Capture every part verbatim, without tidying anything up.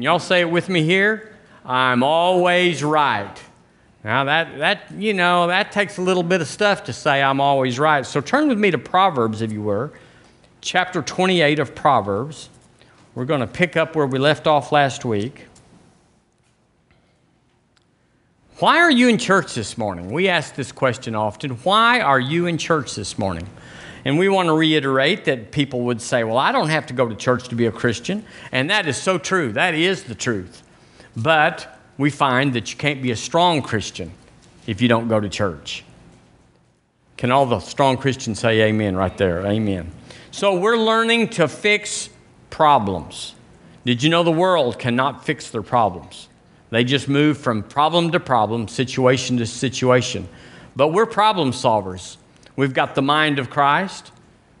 Y'all say it with me here. I'm always right. Now that, that, you know, that takes a little bit of stuff to say I'm always right. So turn with me to Proverbs, if you were. Chapter twenty-eight of Proverbs. We're going to pick up where we left off last week. Why are you in church this morning? We ask this question often. Why are you in church this morning? And we want to reiterate that people would say, well, I don't have to go to church to be a Christian. And that is so true. That is the truth. But we find that you can't be a strong Christian if you don't go to church. Can all the strong Christians say amen right there? Amen. So we're learning to fix problems. Did you know the world cannot fix their problems? They just move from problem to problem, situation to situation. But we're problem solvers. We've got the mind of Christ.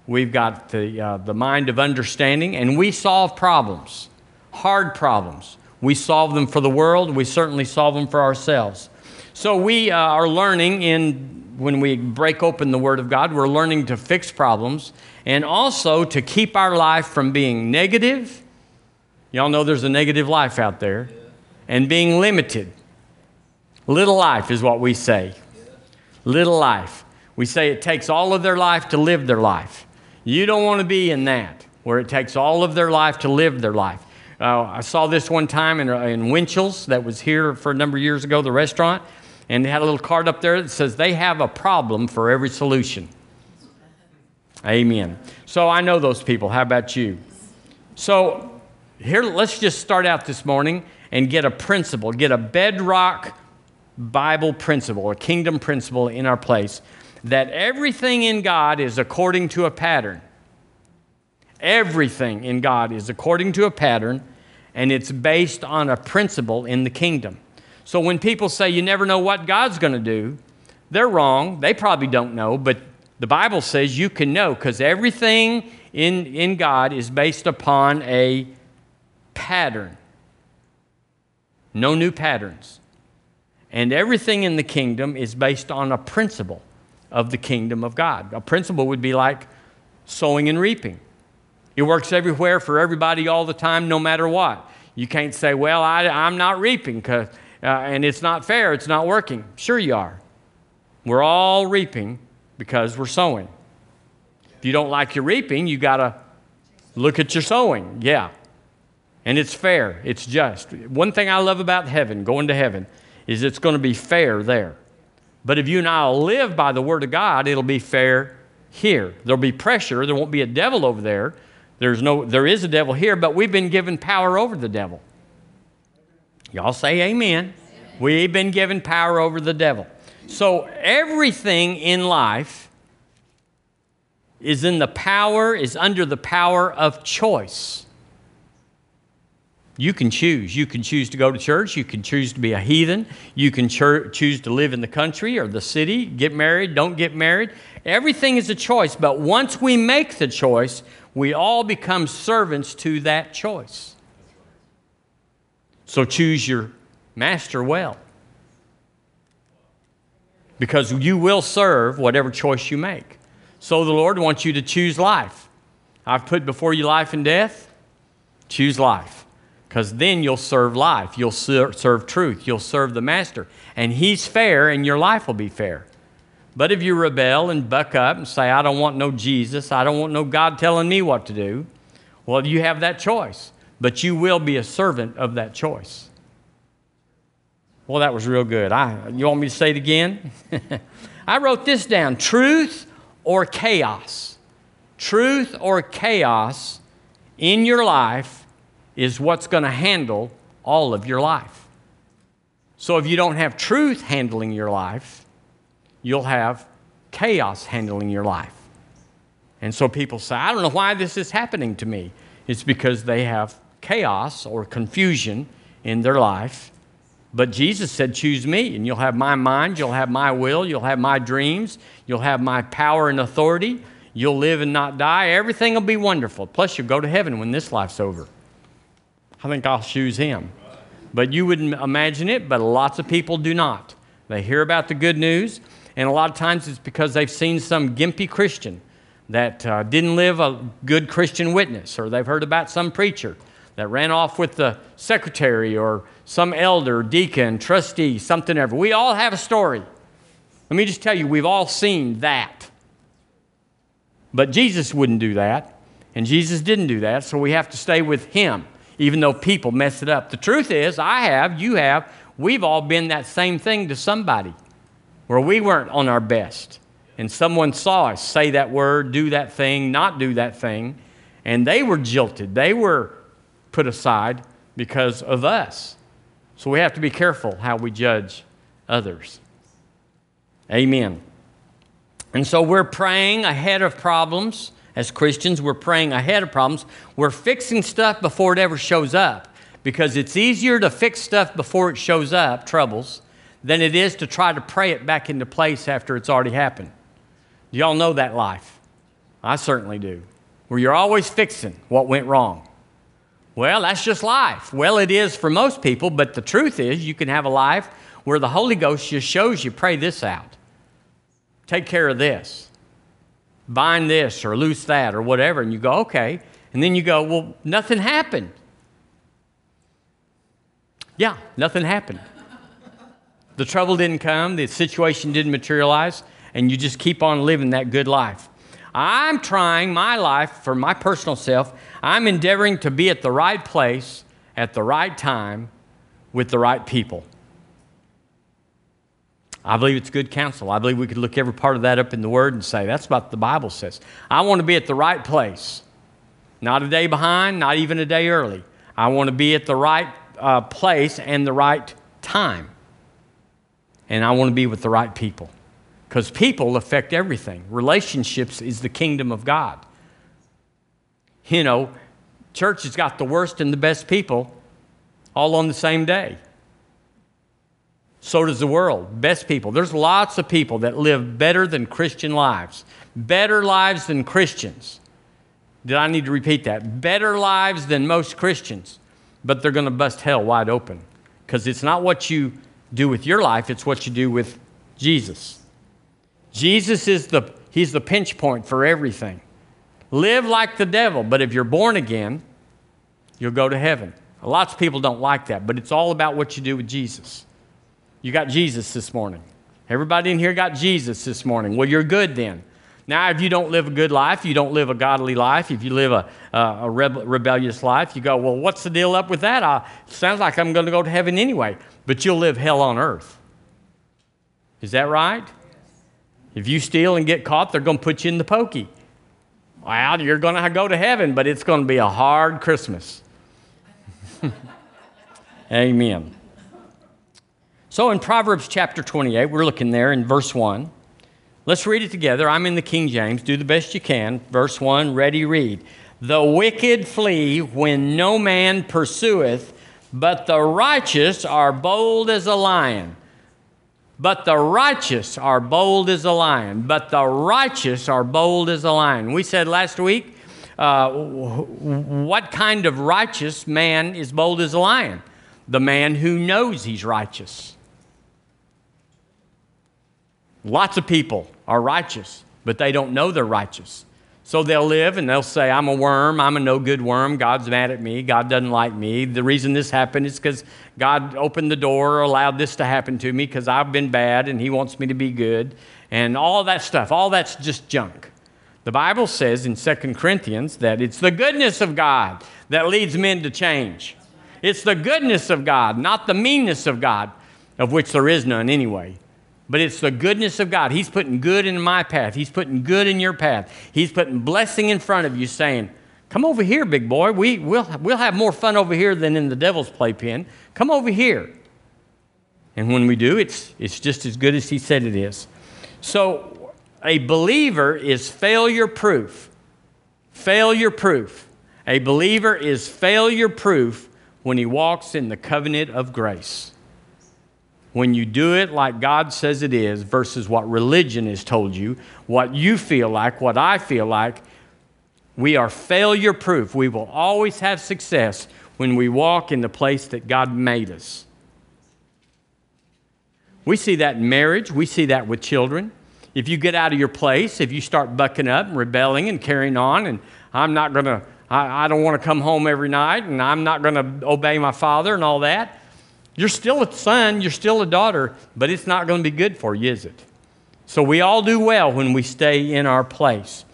We've got the, uh, the mind of understanding, and we solve problems, hard problems. We solve them for the world. We certainly solve them for ourselves. So we uh, are learning in, when we break open the Word of God, we're learning to fix problems and also to keep our life from being negative. Y'all know there's a negative life out there. And being limited. Little life is what we say. Little life. We say it takes all of their life to live their life. You don't want to be in that, where it takes all of their life to live their life. Uh, I saw this one time in, in Winchell's that was here for a number of years ago, the restaurant, and they had a little card up there that says they have a problem for every solution. Amen. So I know those people. How about you? So here, let's just start out this morning and get a principle, get a bedrock Bible principle, a kingdom principle in our place. That everything in God is according to a pattern. Everything in God is according to a pattern, and it's based on a principle in the kingdom. So when people say you never know what God's going to do, they're wrong. They probably don't know, but the Bible says you can know because everything in, in God is based upon a pattern. No new patterns. And everything in the kingdom is based on a principle of the kingdom of God. A principle would be like sowing and reaping. It works everywhere for everybody all the time, no matter what. You can't say, well, I, I'm not reaping, cause, uh, and it's not fair, it's not working. Sure you are. We're all reaping because we're sowing. If you don't like your reaping, you got to look at your sowing, yeah. And it's fair, it's just. One thing I love about heaven, going to heaven, is it's going to be fair there. But if you and I live by the Word of God, it'll be fair here. There'll be pressure. There won't be a devil over there. There's no, there is a devil here, but we've been given power over the devil. Y'all say amen. Amen. We've been given power over the devil. So everything in life is in the power, is under the power of choice. You can choose. You can choose to go to church. You can choose to be a heathen. You can cho- choose to live in the country or the city, get married, don't get married. Everything is a choice, but once we make the choice, we all become servants to that choice. So choose your master well, because you will serve whatever choice you make. So the Lord wants you to choose life. I've put before you life and death. Choose life. Because then you'll serve life, you'll ser- serve truth, you'll serve the master. And he's fair and your life will be fair. But if you rebel and buck up and say, I don't want no Jesus, I don't want no God telling me what to do, well, you have that choice. But you will be a servant of that choice. Well, that was real good. I, you want me to say it again? I wrote this down, truth or chaos. Truth or chaos in your life is what's going to handle all of your life. So if you don't have truth handling your life, you'll have chaos handling your life. And so people say, I don't know why this is happening to me. It's because they have chaos or confusion in their life. But Jesus said, choose me, and you'll have my mind, you'll have my will, you'll have my dreams, you'll have my power and authority, you'll live and not die. Everything will be wonderful. Plus, you'll go to heaven when this life's over. I think I'll choose him. But you wouldn't imagine it, but lots of people do not. They hear about the good news, and a lot of times it's because they've seen some gimpy Christian that uh, didn't live a good Christian witness, or they've heard about some preacher that ran off with the secretary or some elder, deacon, trustee, something ever. We all have a story. Let me just tell you, we've all seen that. But Jesus wouldn't do that, and Jesus didn't do that, so we have to stay with him, even though people mess it up. The truth is, I have, you have, we've all been that same thing to somebody where we weren't on our best, and someone saw us say that word, do that thing, not do that thing, and they were jilted. They were put aside because of us. So we have to be careful how we judge others. Amen. And so we're praying ahead of problems. As Christians, we're praying ahead of problems. We're fixing stuff before it ever shows up, because it's easier to fix stuff before it shows up, troubles, than it is to try to pray it back into place after it's already happened. Do y'all know that life? I certainly do. Where you're always fixing what went wrong. Well, that's just life. Well, it is for most people, but the truth is you can have a life where the Holy Ghost just shows you, pray this out. Take care of this. Bind this or loose that or whatever, and you go, okay. And then you go, well, nothing happened. Yeah, nothing happened. The trouble didn't come, the situation didn't materialize, and you just keep on living that good life. I'm trying my life for my personal self. I'm endeavoring to be at the right place at the right time with the right people. I believe it's good counsel. I believe we could look every part of that up in the Word and say, that's what the Bible says. I want to be at the right place. Not a day behind, not even a day early. I want to be at the right uh, place and the right time. And I want to be with the right people. Because people affect everything. Relationships is the kingdom of God. You know, church has got the worst and the best people all on the same day. So does the world. Best people. There's lots of people that live better than Christian lives. Better lives than Christians. Did I need to repeat that? Better lives than most Christians. But they're going to bust hell wide open. Because it's not what you do with your life. It's what you do with Jesus. Jesus is the, he's the pinch point for everything. Live like the devil. But if you're born again, you'll go to heaven. Lots of people don't like that. But it's all about what you do with Jesus. You got Jesus this morning. Everybody in here got Jesus this morning. Well, you're good then. Now, if you don't live a good life, you don't live a godly life, if you live a, a, a rebe- rebellious life, you go, well, what's the deal up with that? I, sounds like I'm going to go to heaven anyway. But you'll live hell on earth. Is that right? Yes. If you steal and get caught, they're going to put you in the pokey. Well, you're going to go to heaven, but it's going to be a hard Christmas. Amen. So in Proverbs chapter twenty-eight, we're looking there in verse one. Let's read it together. I'm in the King James. Do the best you can. Verse one, ready, read. The wicked flee when no man pursueth, but the righteous are bold as a lion. But the righteous are bold as a lion. But the righteous are bold as a lion. We said last week, uh, what kind of righteous man is bold as a lion? The man who knows he's righteous. Lots of people are righteous, but they don't know they're righteous. So they'll live and they'll say, I'm a worm, I'm a no good worm, God's mad at me, God doesn't like me. The reason this happened is because God opened the door or allowed this to happen to me because I've been bad and he wants me to be good. And all that stuff, all that's just junk. The Bible says in Second Corinthians that it's the goodness of God that leads men to change. It's the goodness of God, not the meanness of God, of which there is none anyway. But it's the goodness of God. He's putting good in my path. He's putting good in your path. He's putting blessing in front of you saying, come over here, big boy. We, we'll, we'll have more fun over here than in the devil's playpen. Come over here. And when we do, it's, it's just as good as he said it is. So a believer is failure proof. Failure proof. A believer is failure proof when he walks in the covenant of grace. When you do it like God says it is versus what religion has told you, what you feel like, what I feel like, we are failure proof. We will always have success when we walk in the place that God made us. We see that in marriage. We see that with children. If you get out of your place, if you start bucking up and rebelling and carrying on, and I'm not going to, I, I don't want to come home every night, and I'm not going to obey my father and all that. You're still a son, you're still a daughter, but it's not going to be good for you, is it? So we all do well when we stay in our place.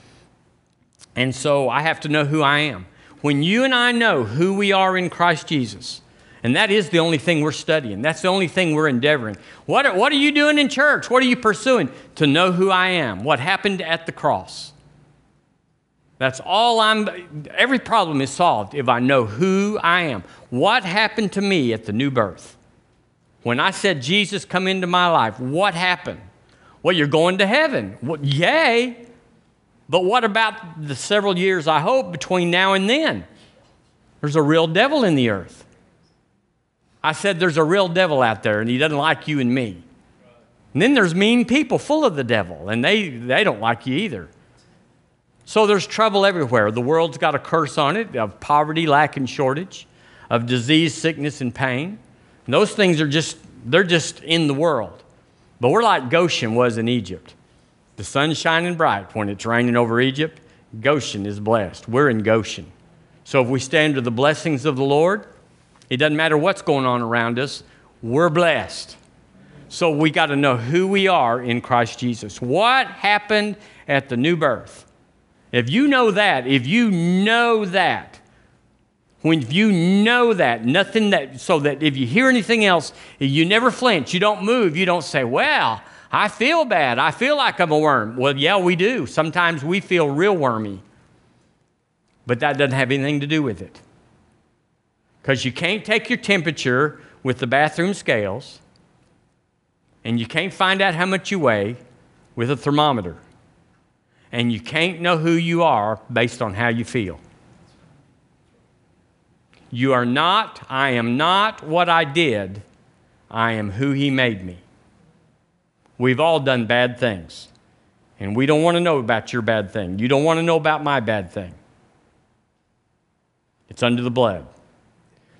And so I have to know who I am. When you and I know who we are in Christ Jesus, and that is the only thing we're studying. That's the only thing we're endeavoring. What are, what are you doing in church? What are you pursuing? To know who I am, what happened at the cross. That's all I'm, every problem is solved if I know who I am. What happened to me at the new birth? When I said, Jesus, come into my life, what happened? Well, you're going to heaven. Well, yay. But what about the several years, I hope, between now and then? There's a real devil in the earth. I said there's a real devil out there, and he doesn't like you and me. And then there's mean people full of the devil, and they, they don't like you either. So there's trouble everywhere. The world's got a curse on it of poverty, lack, and shortage, of disease, sickness, and pain. And those things are just, they're just in the world. But we're like Goshen was in Egypt. The sun's shining bright when it's raining over Egypt. Goshen is blessed. We're in Goshen. So if we stay under the blessings of the Lord, it doesn't matter what's going on around us. We're blessed. So we got to know who we are in Christ Jesus. What happened at the new birth? If you know that, if you know that, when you know that, nothing that, so that if you hear anything else, you never flinch, you don't move, you don't say, well, I feel bad, I feel like I'm a worm. Well, yeah, we do. Sometimes we feel real wormy, but that doesn't have anything to do with it. Because you can't take your temperature with the bathroom scales, and you can't find out how much you weigh with a thermometer. And you can't know who you are based on how you feel. You are not, I am not what I did. I am who He made me. We've all done bad things. And we don't want to know about your bad thing. You don't want to know about my bad thing. It's under the blood.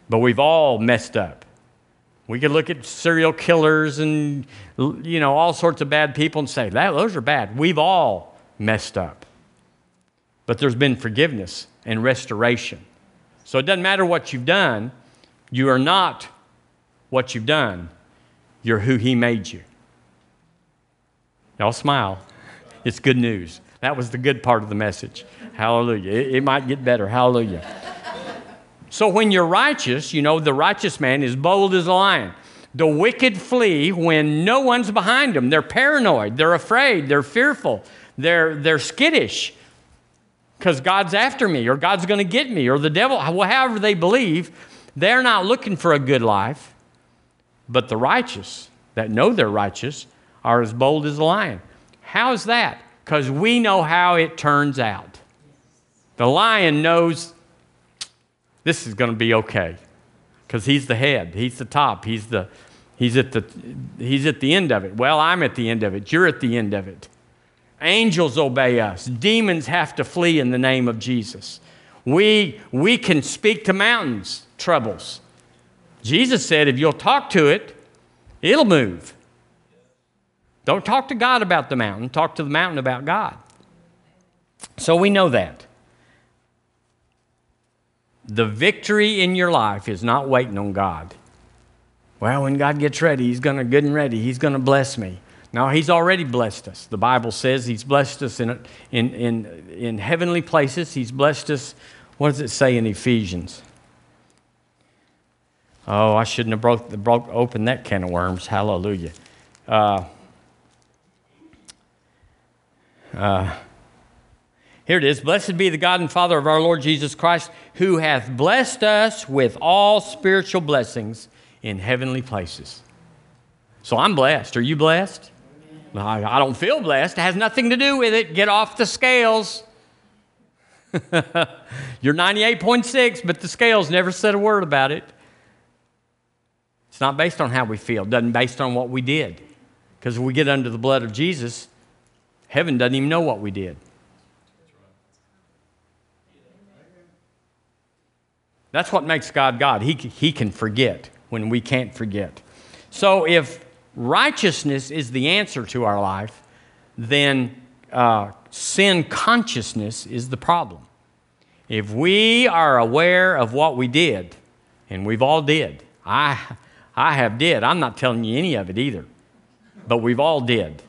But we've all messed up. We could look at serial killers and, you know, all sorts of bad people and say, that, those are bad. We've all messed up. But there's been forgiveness and restoration. So it doesn't matter what you've done. You are not what you've done. You're who He made you. Y'all smile. It's good news. That was the good part of the message. Hallelujah. It, it might get better. Hallelujah. So when you're righteous, you know, the righteous man is bold as a lion. The wicked flee when no one's behind them. They're paranoid. They're afraid. They're fearful. They're, they're skittish because God's after me, or God's going to get me, or the devil, however they believe. They're not looking for a good life. But the righteous that know they're righteous are as bold as a lion. How's that? Because we know how it turns out. The lion knows this is going to be okay because he's the head. He's the top. He's, the, he's, at the, he's at the end of it. Well, I'm at the end of it. You're at the end of it. Angels obey us. Demons have to flee in the name of Jesus. We, we can speak to mountains, troubles. Jesus said, if you'll talk to it, it'll move. Don't talk to God about the mountain. Talk to the mountain about God. So we know that. The victory in your life is not waiting on God. Well, when God gets ready, He's going to good and ready. He's going to bless me. Now, He's already blessed us. The Bible says He's blessed us in, in, in, in heavenly places. He's blessed us. What does it say in Ephesians? Oh, I shouldn't have broke, broke open that can of worms. Hallelujah. Uh, uh, here it is. Blessed be the God and Father of our Lord Jesus Christ, who hath blessed us with all spiritual blessings in heavenly places. So I'm blessed. Are you blessed? I don't feel blessed. It has nothing to do with it. Get off the scales. You're ninety-eight point six, but the scales never said a word about it. It's not based on how we feel. It doesn't based on what we did. Because if we get under the blood of Jesus, heaven doesn't even know what we did. That's what makes God God. He, he can forget when we can't forget. So if righteousness is the answer to our life, then uh, sin consciousness is the problem. If we are aware of what we did, and we've all did. I, I have did. I'm not telling you any of it either. But we've all did.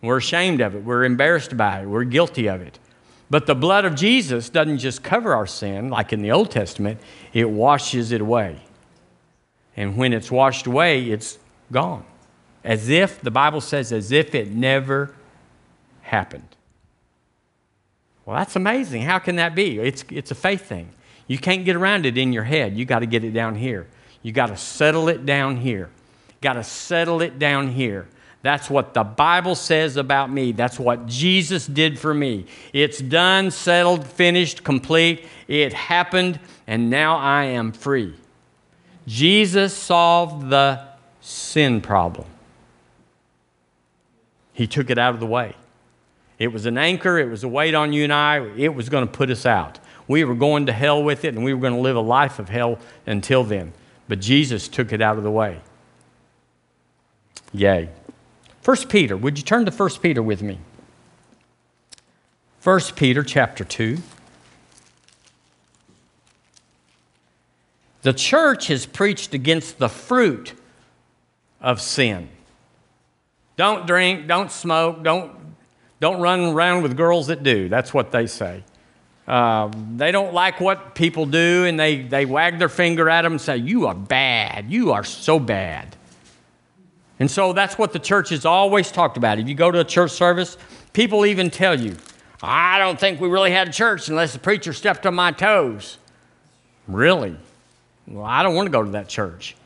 We're ashamed of it. We're embarrassed by it. We're guilty of it. But the blood of Jesus doesn't just cover our sin like in the Old Testament. It washes it away. And when it's washed away, it's gone. As if, the Bible says, as if it never happened. Well, that's amazing. How can that be? It's, it's a faith thing. You can't get around it in your head. You got to get it down here. You got to settle it down here. Got to settle it down here. That's what the Bible says about me. That's what Jesus did for me. It's done, settled, finished, complete. It happened, and now I am free. Jesus solved the sin problem. He took it out of the way. It was an anchor. It was a weight on you and I. It was going to put us out. We were going to hell with it, and we were going to live a life of hell until then. But Jesus took it out of the way. Yay. First Peter. Would you turn to First Peter with me? First Peter chapter two. The church has preached against the fruit of sin. Don't drink, don't smoke, don't, don't run around with girls that do. That's what they say. Uh, they don't like what people do, and they, they wag their finger at them and say, you are bad. You are so bad. And so that's what the church has always talked about. If you go to a church service, people even tell you, I don't think we really had a church unless the preacher stepped on my toes. Really? Well, I don't want to go to that church.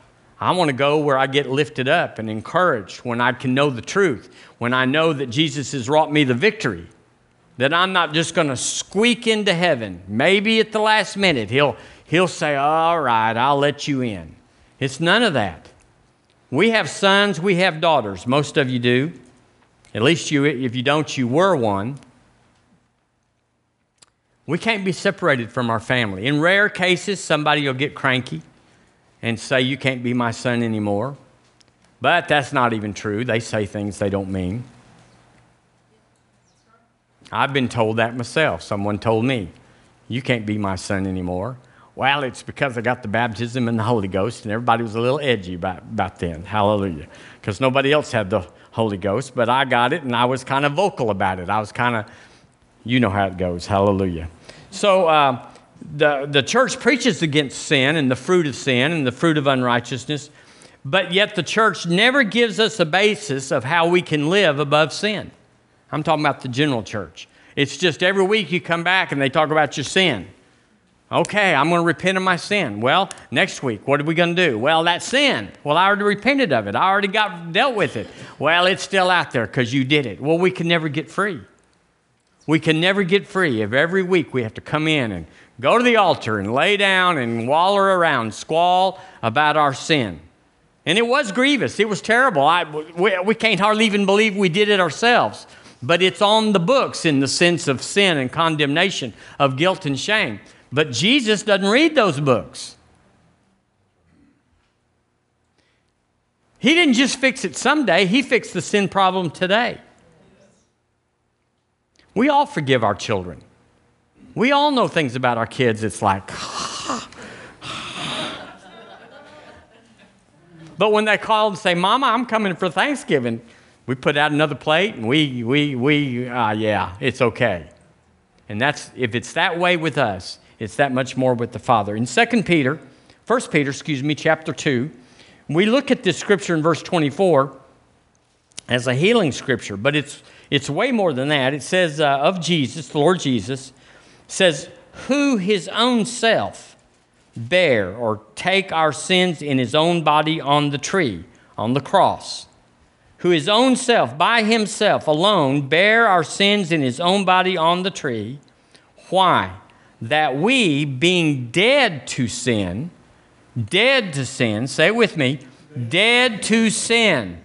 I want to go where I get lifted up and encouraged, when I can know the truth, when I know that Jesus has wrought me the victory. That I'm not just going to squeak into heaven. Maybe at the last minute, he'll, he'll say, all right, I'll let you in. It's none of that. We have sons, we have daughters. Most of you do. At least you, if you don't, you were one. We can't be separated from our family. In rare cases, somebody will get cranky and say, you can't be my son anymore. But that's not even true. They say things they don't mean. I've been told that myself. Someone told me, you can't be my son anymore. Well, it's because I got the baptism and the Holy Ghost, and everybody was a little edgy about, about then. Hallelujah. Because nobody else had the Holy Ghost, but I got it, and I was kind of vocal about it. I was kind of, you know how it goes. Hallelujah. So uh, the, the church preaches against sin and the fruit of sin and the fruit of unrighteousness, but yet the church never gives us a basis of how we can live above sin. I'm talking about the general church. It's just every week you come back and they talk about your sin. Okay, I'm going to repent of my sin. Well, next week, what are we going to do? Well, that sin. Well, I already repented of it. I already got dealt with it. Well, it's still out there because you did it. Well, we can never get free. We can never get free if every week we have to come in and go to the altar and lay down and waller around, squall about our sin. And it was grievous. It was terrible. I, we, we can't hardly even believe we did it ourselves. But it's on the books in the sense of sin and condemnation, of guilt and shame. But Jesus doesn't read those books. He didn't just fix it someday. He fixed the sin problem today. We all forgive our children. We all know things about our kids. It's like... But when they call and say, Mama, I'm coming for Thanksgiving... We put out another plate, and we, we, we, ah, uh, yeah, it's okay. And that's, if it's that way with us, it's that much more with the Father. In Second Peter, First Peter, excuse me, chapter two, we look at this scripture in verse twenty-four as a healing scripture, but it's, it's way more than that. It says, uh, of Jesus, the Lord Jesus, says, who his own self bare or take our sins in his own body on the tree, on the cross. Who his own self, by himself alone, bare our sins in his own body on the tree. Why? That we, being dead to sin, dead to sin, say it with me, dead to sin.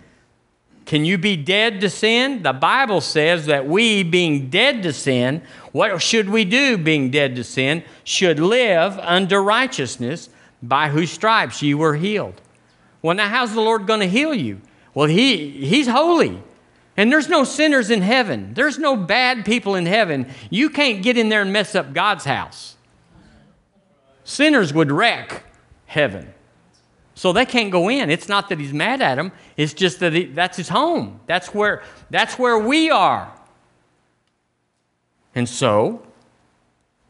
Can you be dead to sin? The Bible says that we, being dead to sin, what should we do being dead to sin? Should live under righteousness, by whose stripes you were healed. Well, now how's the Lord going to heal you? Well, he, he's holy. And there's no sinners in heaven. There's no bad people in heaven. You can't get in there and mess up God's house. Sinners would wreck heaven. So they can't go in. It's not that he's mad at them. It's just that he, that's his home. That's where, that's where we are. And so,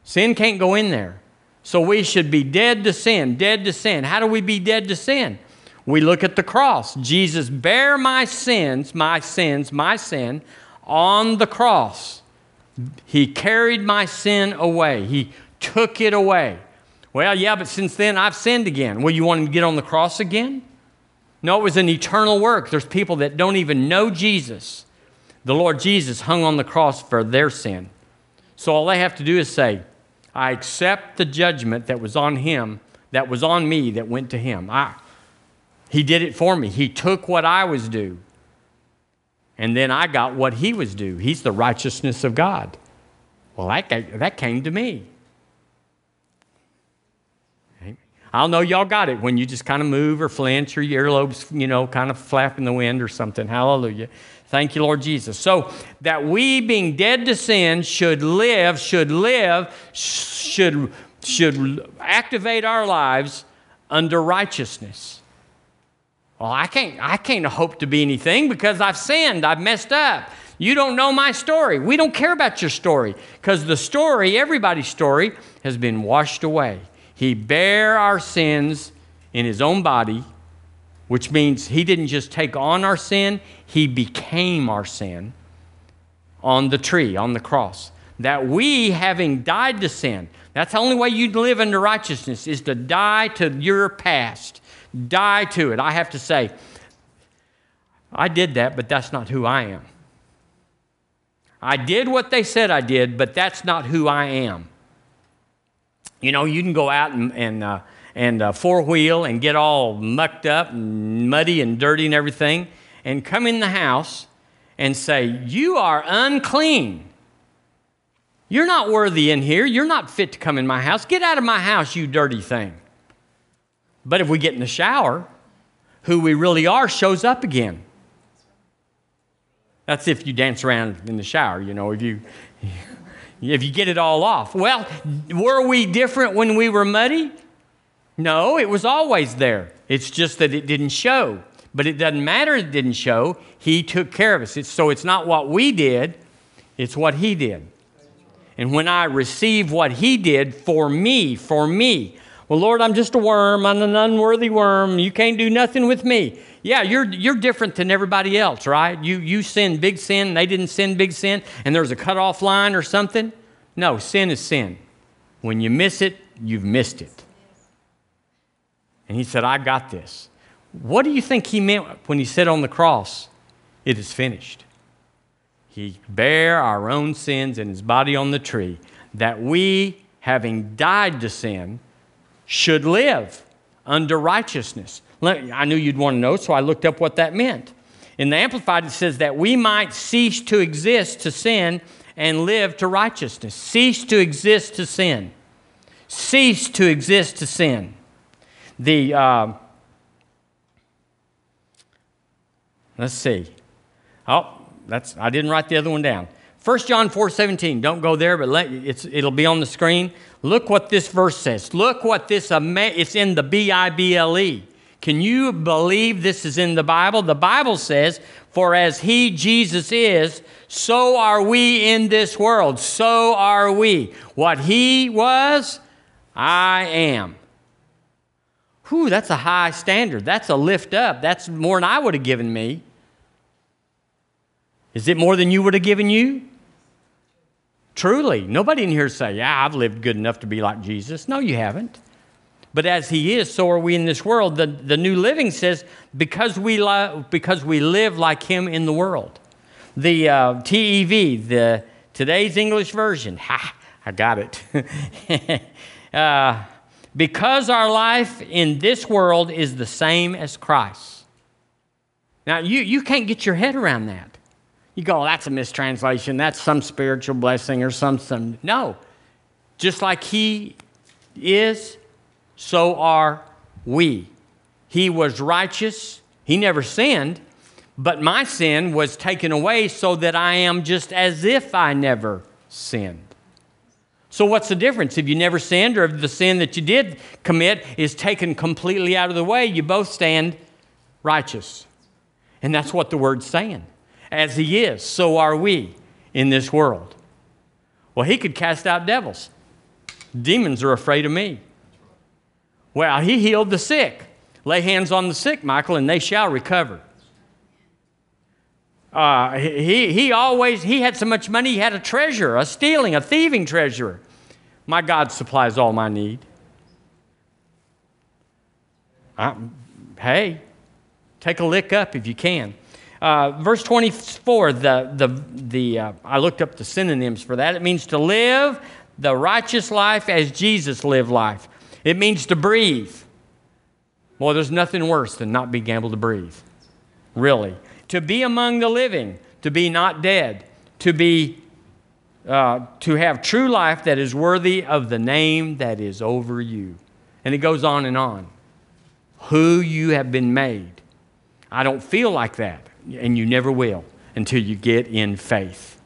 sin can't go in there. So we should be dead to sin, dead to sin. How do we be dead to sin? We look at the cross. Jesus bare my sins, my sins, my sin on the cross. He carried my sin away. He took it away. Well, yeah, but since then I've sinned again. Well, you want him to get on the cross again? No, it was an eternal work. There's people that don't even know Jesus. The Lord Jesus hung on the cross for their sin. So all they have to do is say, I accept the judgment that was on him, that was on me, that went to him. I, he did it for me. He took what I was due. And then I got what he was due. He's the righteousness of God. Well, that, that came to me. I'll know y'all got it when you just kind of move or flinch or your earlobes, you know, kind of flap in the wind or something. Hallelujah. Thank you, Lord Jesus. So that we being dead to sin should live, should live, should, should activate our lives under righteousness. Well, I can't, I can't hope to be anything because I've sinned. I've messed up. You don't know my story. We don't care about your story because the story, everybody's story, has been washed away. He bare our sins in his own body, which means he didn't just take on our sin, he became our sin on the tree, on the cross. That we, having died to sin, that's the only way you'd live into righteousness is to die to your past. Die to it. I have to say, I did that, but that's not who I am. I did what they said I did, but that's not who I am. You know, you can go out and, and, uh, and uh, four-wheel and get all mucked up and muddy and dirty and everything and come in the house and say, you are unclean. You're not worthy in here. You're not fit to come in my house. Get out of my house, you dirty thing. But if we get in the shower, who we really are shows up again. That's if you dance around in the shower, you know, if you... If you get it all off. Well, were we different when we were muddy? No, it was always there. It's just that it didn't show. But it doesn't matter it didn't show. He took care of us. It's, so it's not what we did. It's what he did. And when I receive what he did for me, for me. Well, Lord, I'm just a worm. I'm an unworthy worm. You can't do nothing with me. Yeah, you're, you're different than everybody else, right? You, you sin big sin, and they didn't sin big sin, and there's a cutoff line or something. No, sin is sin. When you miss it, you've missed it. And he said, I got this. What do you think he meant when he said on the cross, it is finished? He bare our own sins in his body on the tree, that we, having died to sin, should live under righteousness. I knew you'd want to know, so I looked up what that meant. In the Amplified, it says that we might cease to exist to sin and live to righteousness. Cease to exist to sin. Cease to exist to sin. The, uh, let's see. Oh, that's I didn't write the other one down. First John four seventeen, don't go there, but let, it's, it'll be on the screen. Look what this verse says. Look what this, it's in the B I B L E Can you believe this is in the Bible? The Bible says, for as he, Jesus, is, so are we in this world. So are we. What he was, I am. Whew, that's a high standard. That's a lift up. That's more than I would have given me. Is it more than you would have given you? Truly. Nobody in here say, yeah, I've lived good enough to be like Jesus. No, you haven't. But as he is, so are we in this world. The, the New Living says, because we, li- because we live like him in the world. The uh, T E V, the today's English version, ha, I got it. uh, because our life in this world is the same as Christ. Now, you, you can't get your head around that. You go, oh, that's a mistranslation. That's some spiritual blessing or some, some. No. Just like he is, so are we. He was righteous. He never sinned, But my sin was taken away so that I am just as if I never sinned. So what's the difference? If you never sinned or if the sin that you did commit is taken completely out of the way, you both stand righteous. And that's what the word's saying. As he is, so are we in this world. Well, he could cast out devils. Demons are afraid of me. Well, he healed the sick. Lay hands on the sick, Michael, and they shall recover. Uh, he, he always, he had so much money, he had a treasure, a stealing, a thieving treasure. My God supplies all my need. I, hey, take a lick up if you can. Uh, verse twenty-four, the, the, the, uh, I looked up the synonyms for that. It means to live the righteous life as Jesus lived life. It means to breathe. Boy, there's nothing worse than not being able to breathe, really. To be among the living, to be not dead, to be, uh, to have true life that is worthy of the name that is over you. And it goes on and on. Who you have been made. I don't feel like that, and you never will until you get in faith.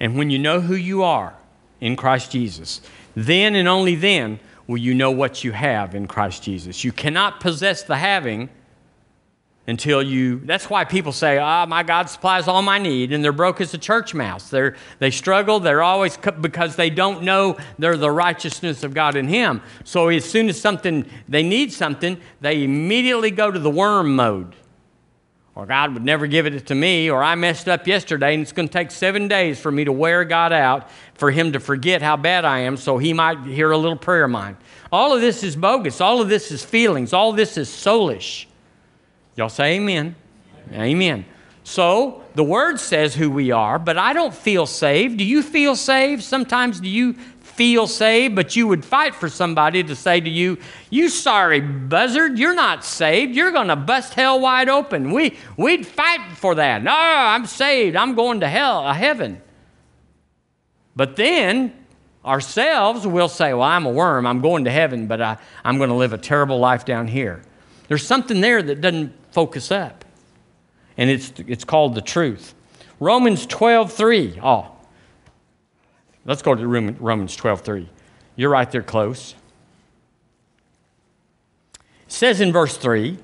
And when you know who you are in Christ Jesus, then and only then will you know what you have in Christ Jesus. You cannot possess the having until you, that's why people say, ah, oh, my God supplies all my need, and they're broke as a church mouse. They're, they struggle, they're always, because they don't know they're the righteousness of God in him. So as soon as something, they need something, they immediately go to the worm mode. Or God would never give it to me, or I messed up yesterday, and it's going to take seven days for me to wear God out, for him to forget how bad I am, so he might hear a little prayer of mine. All of this is bogus. All of this is feelings. All of this is soulish. Y'all say amen. Amen. Amen. So the word says who we are, but I don't feel saved. Do you feel saved? Sometimes do you feel saved, but you would fight for somebody to say to you, you sorry buzzard, you're not saved. You're going to bust hell wide open. We, we'd fight for that. No, I'm saved. I'm going to hell, heaven. But then ourselves will say, well, I'm a worm. I'm going to heaven, but I, I'm going to live a terrible life down here. There's something there that doesn't focus up, and it's it's called the truth. Romans twelve three. Oh, let's go to Romans twelve three. You're right there close. It says in verse three,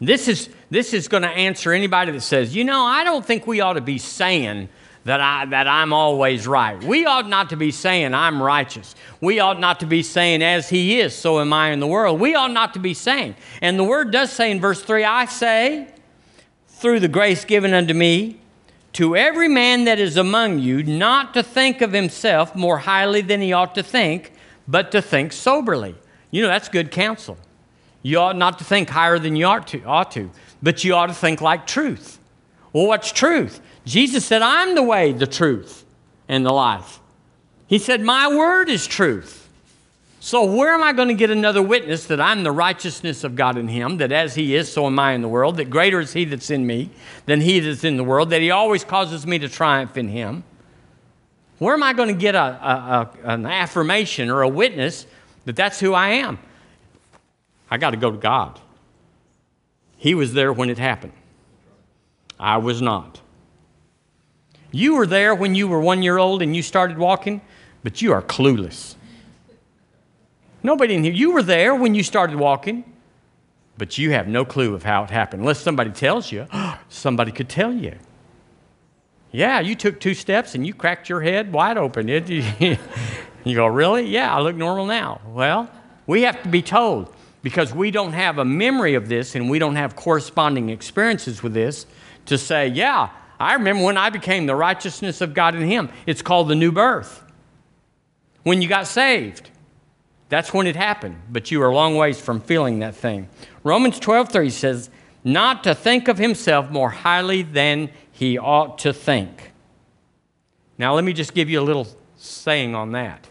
this is this is going to answer anybody that says, you know, I don't think we ought to be saying that I that I'm always right. We ought not to be saying I'm righteous. We ought not to be saying as he is, so am I in the world. We ought not to be saying. And the word does say in verse three, I say, through the grace given unto me, to every man that is among you, not to think of himself more highly than he ought to think, but to think soberly. You know, that's good counsel. You ought not to think higher than you ought to, ought to, but you ought to think like truth. Well, what's truth? Jesus said, I'm the way, the truth, and the life. He said, my word is truth. So where am I going to get another witness that I'm the righteousness of God in him, that as he is, so am I in the world, that greater is he that's in me than he that's in the world, that he always causes me to triumph in him? Where am I going to get a, a, a, an affirmation or a witness that that's who I am? I got to go to God. He was there when it happened. I was not. You were there when you were one year old and you started walking, but you are clueless. Nobody in here. You were there when you started walking, but you have no clue of how it happened. Unless somebody tells you, somebody could tell you. Yeah, you took two steps and you cracked your head wide open. It, you go, really? Yeah, I look normal now. Well, we have to be told because we don't have a memory of this and we don't have corresponding experiences with this to say, yeah, I remember when I became the righteousness of God in him. It's called the new birth. When you got saved, that's when it happened. But you are a long ways from feeling that thing. Romans twelve three says, not to think of himself more highly than he ought to think. Now, let me just give you a little saying on that.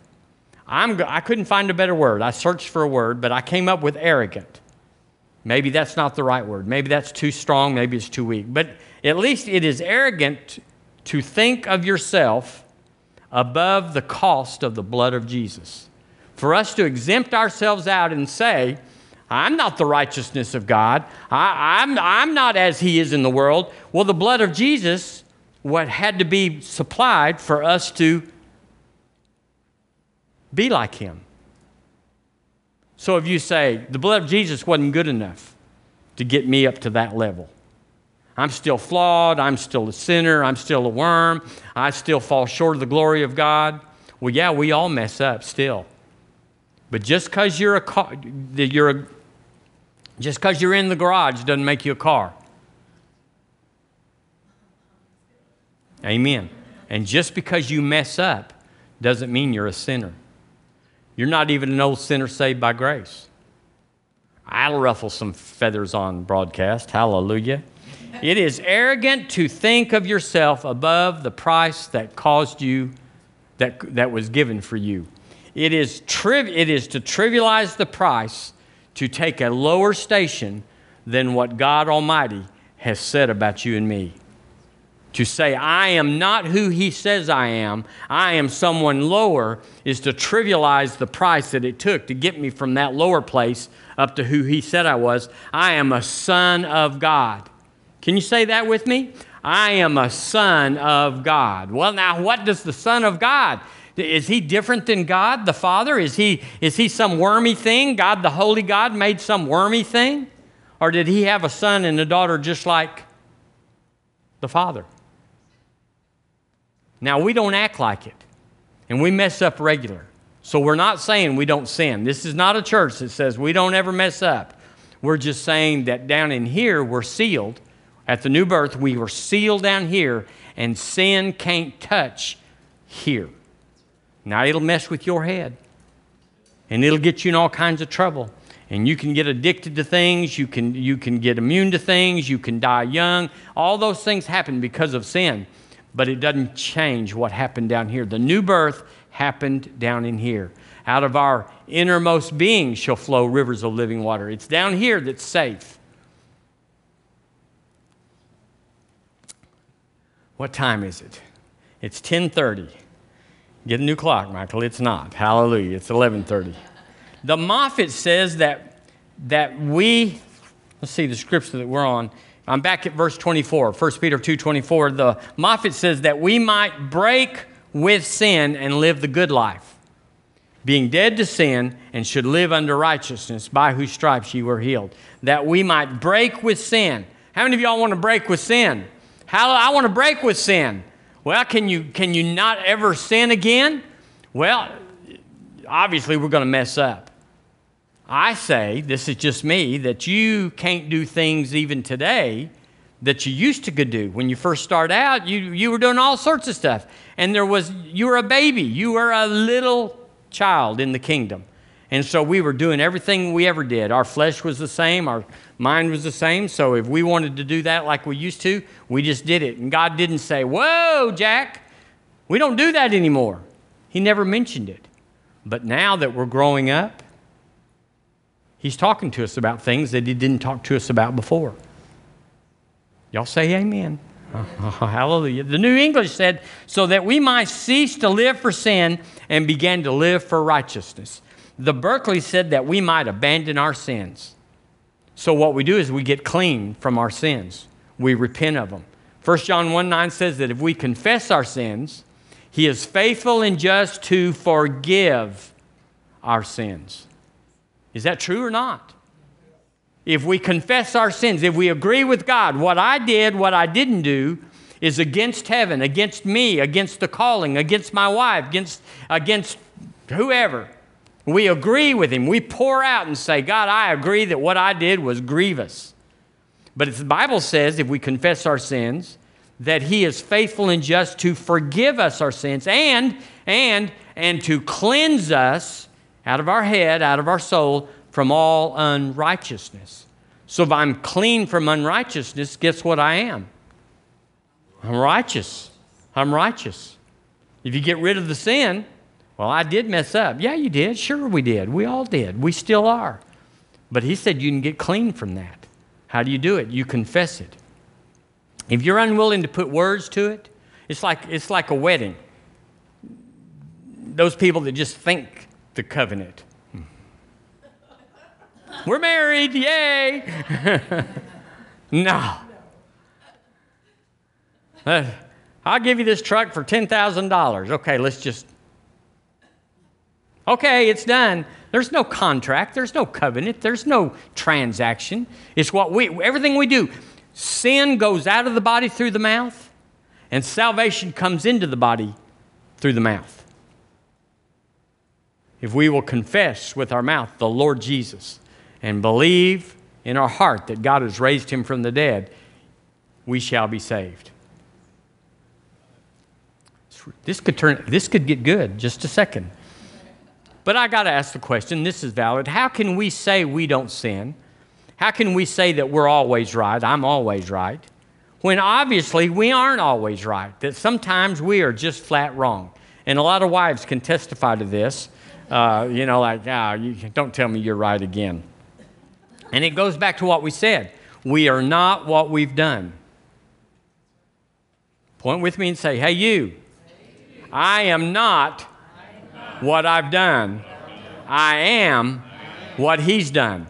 I'm, I couldn't find a better word. I searched for a word, but I came up with arrogant. Maybe that's not the right word. Maybe that's too strong. Maybe it's too weak. But at least it is arrogant to think of yourself above the cost of the blood of Jesus. For us to exempt ourselves out and say, I'm not the righteousness of God. I, I'm, I'm not as he is in the world. Well, the blood of Jesus, what had to be supplied for us to be like him. So if you say, the blood of Jesus wasn't good enough to get me up to that level. I'm still flawed. I'm still a sinner. I'm still a worm. I still fall short of the glory of God. Well, yeah, we all mess up still. But just because you're a, you're a, just because you're in the garage doesn't make you a car. Amen. And just because you mess up doesn't mean you're a sinner. You're not even an old sinner saved by grace. I'll ruffle some feathers on broadcast. Hallelujah. It is arrogant to think of yourself above the price that caused you, that, that was given for you. It is, triv- it is to trivialize the price to take a lower station than what God Almighty has said about you and me. To say, I am not who he says I am, I am someone lower, is to trivialize the price that it took to get me from that lower place up to who he said I was. I am a son of God. Can you say that with me? I am a son of God. Well, now, what does the Son of God? Is he different than God the Father? Is he, is he some wormy thing? God, the Holy God, made some wormy thing? Or did he have a son and a daughter just like the Father? Now, we don't act like it, and we mess up regular. So we're not saying we don't sin. This is not a church that says we don't ever mess up. We're just saying that down in here, we're sealed. At the new birth, we were sealed down here, and sin can't touch here. Now, it'll mess with your head, and it'll get you in all kinds of trouble. And you can get addicted to things. You can, you can get immune to things. You can die young. All those things happen because of sin. But it doesn't change what happened down here. The new birth happened down in here. Out of our innermost being shall flow rivers of living water. It's down here that's safe. What time is it? It's ten thirty. Get a new clock, Michael. It's not. Hallelujah. It's eleven thirty. The Moffat says that, that we, let's see the scripture that we're on. I'm back at verse twenty-four, First Peter two twenty-four. The Moffat says that we might break with sin and live the good life, being dead to sin and should live under righteousness, by whose stripes ye were healed, that we might break with sin. How many of y'all want to break with sin? How I want to break with sin. Well, can you, can you not ever sin again? Well, obviously we're going to mess up. I say, this is just me, that you can't do things even today that you used to could do. When you first start out, you, you were doing all sorts of stuff. And there was, you were a baby. You were a little child in the kingdom. And so we were doing everything we ever did. Our flesh was the same. Our mind was the same. So if we wanted to do that like we used to, we just did it. And God didn't say, whoa, Jack, we don't do that anymore. He never mentioned it. But now that we're growing up, He's talking to us about things that he didn't talk to us about before. Y'all say amen. Hallelujah. The New English said, so that we might cease to live for sin and begin to live for righteousness. The Berkley said that we might abandon our sins. So what we do is we get clean from our sins. We repent of them. First John one nine says that if we confess our sins, he is faithful and just to forgive our sins. Is that true or not? If we confess our sins, if we agree with God, what I did, what I didn't do, is against heaven, against me, against the calling, against my wife, against, against whoever. We agree with him. We pour out and say, God, I agree that what I did was grievous. But it's, the Bible says if we confess our sins, that he is faithful and just to forgive us our sins and, and, and to cleanse us out of our head, out of our soul, from all unrighteousness. So if I'm clean from unrighteousness, guess what I am? I'm righteous. I'm righteous. If you get rid of the sin, well, I did mess up. Yeah, you did. Sure, we did. We all did. We still are. But he said you can get clean from that. How do you do it? You confess it. If you're unwilling to put words to it, it's like, it's like a wedding. Those people that just think the covenant. We're married, yay. No. I'll give you this truck for ten thousand dollars. Okay, let's just, okay, it's done. There's no contract. There's no covenant. There's no transaction. It's what we, everything we do. Sin goes out of the body through the mouth, and salvation comes into the body through the mouth. If we will confess with our mouth the Lord Jesus and believe in our heart that God has raised him from the dead, we shall be saved. This could turn, this could get good, just a second. But I got to ask the question, this is valid. How can we say we don't sin? How can we say that we're always right, I'm always right, when obviously we aren't always right, that sometimes we are just flat wrong? And a lot of wives can testify to this. Uh, you know, like, ah, you, don't tell me you're right again. And it goes back to what we said. We are not what we've done. Point with me and say, hey, you. I am not what I've done. I am what he's done.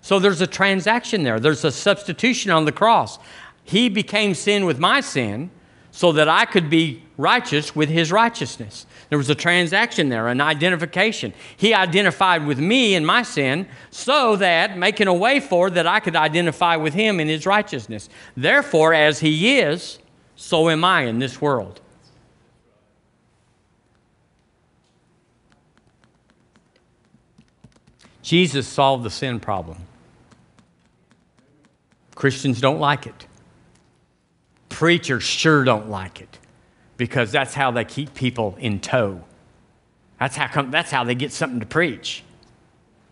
So there's a transaction there. There's a substitution on the cross. He became sin with my sin so that I could be righteous with his righteousness. There was a transaction there, an identification. He identified with me in my sin so that, making a way for that, I could identify with him in his righteousness. Therefore, as he is, so am I in this world. Jesus solved the sin problem. Christians don't like it. Preachers sure don't like it, because that's how they keep people in tow. That's how come, that's how they get something to preach.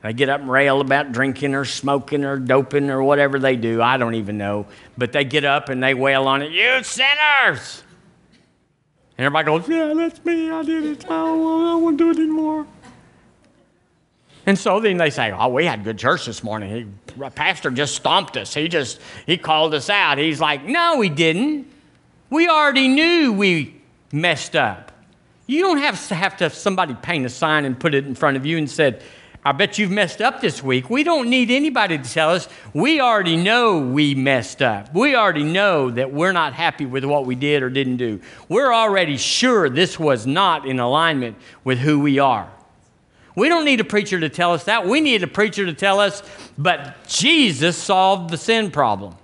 They get up and rail about drinking or smoking or doping or whatever they do. I don't even know. But they get up and they wail on it, you sinners! And everybody goes, yeah, that's me, I did it. I don't, I don't want to do it anymore. And so then they say, oh, we had good church this morning. He, pastor just stomped us. He just, he called us out. He's like, no, he didn't. We already knew we messed up. You don't have to have to have somebody paint a sign and put it in front of you and said, I bet you've messed up this week. We don't need anybody to tell us. We already know we messed up. We already know that we're not happy with what we did or didn't do. We're already sure this was not in alignment with who we are. We don't need a preacher to tell us that. We need a preacher to tell us, but Jesus solved the sin problem.